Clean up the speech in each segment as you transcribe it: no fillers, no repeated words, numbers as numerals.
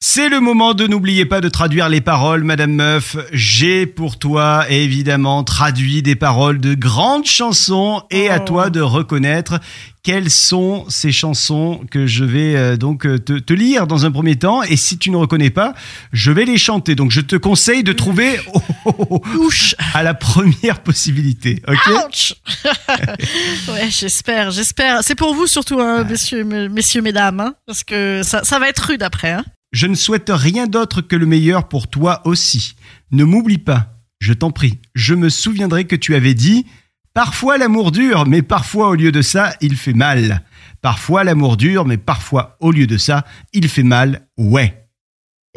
C'est le moment de n'oubliez pas de traduire les paroles, Madame Meuf. J'ai pour toi, évidemment, traduit des paroles de grandes chansons et à toi de reconnaître quelles sont ces chansons que je vais donc te lire dans un premier temps. Et si tu ne reconnais pas, je vais les chanter. Donc, je te conseille de trouver à la première possibilité. Ok. Ouch. Ouais, j'espère. C'est pour vous surtout, hein, messieurs, mesdames, hein, parce que ça va être rude après, hein. Je ne souhaite rien d'autre que le meilleur pour toi aussi. Ne m'oublie pas, je t'en prie. Je me souviendrai que tu avais dit « Parfois l'amour dure, mais parfois au lieu de ça, il fait mal. Parfois l'amour dure, mais parfois au lieu de ça, il fait mal, ouais. »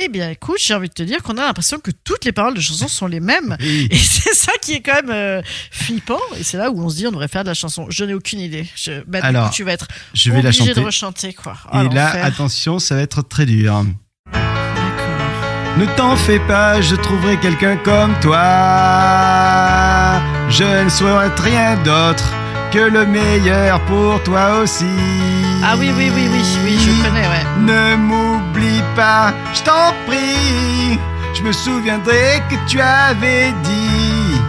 Eh bien, écoute, j'ai envie de te dire qu'on a l'impression que toutes les paroles de chansons sont les mêmes. Oui. Et c'est ça qui est quand même flippant. Et c'est là où on se dit, on devrait faire de la chanson. Je n'ai aucune idée. Alors, tu vas être obligé de rechanter, quoi. Et là, attention, ça va être très dur. Ne t'en fais pas, je trouverai quelqu'un comme toi. Je ne souhaite rien d'autre que le meilleur pour toi aussi. Ah oui, je connais, ouais. Ne m'oublie pas, je t'en prie. Je me souviendrai que tu avais dit.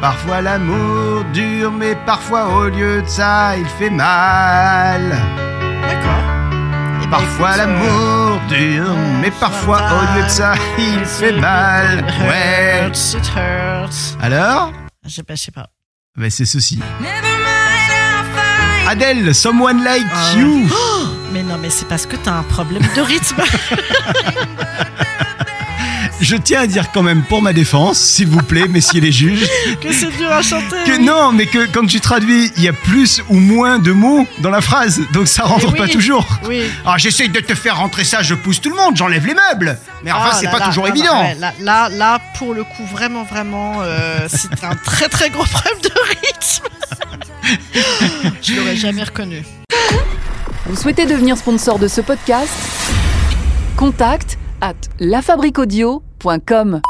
Parfois l'amour dure, mais parfois au lieu de ça, il fait mal. D'accord. Parfois l'amour dure, mais parfois au lieu de ça, il fait mal. Ouais. Alors ? Je sais pas. Mais c'est ceci. Adèle, Someone Like You. Oh, mais non, mais c'est parce que t'as un problème de rythme. Je tiens à dire quand même, pour ma défense, s'il vous plaît, messieurs les juges, que c'est dur à chanter. Non, mais que quand tu traduis, il y a plus ou moins de mots dans la phrase, donc ça rentre pas toujours. Oui. Alors j'essaye de te faire rentrer ça, je pousse tout le monde, j'enlève les meubles. Mais enfin, c'est pas toujours évident. Ouais, là, pour le coup, vraiment, c'est un très très gros problème de rythme. Je l'aurais jamais reconnu. Vous souhaitez devenir sponsor de ce podcast ? Contact à lafabriqueaudio.com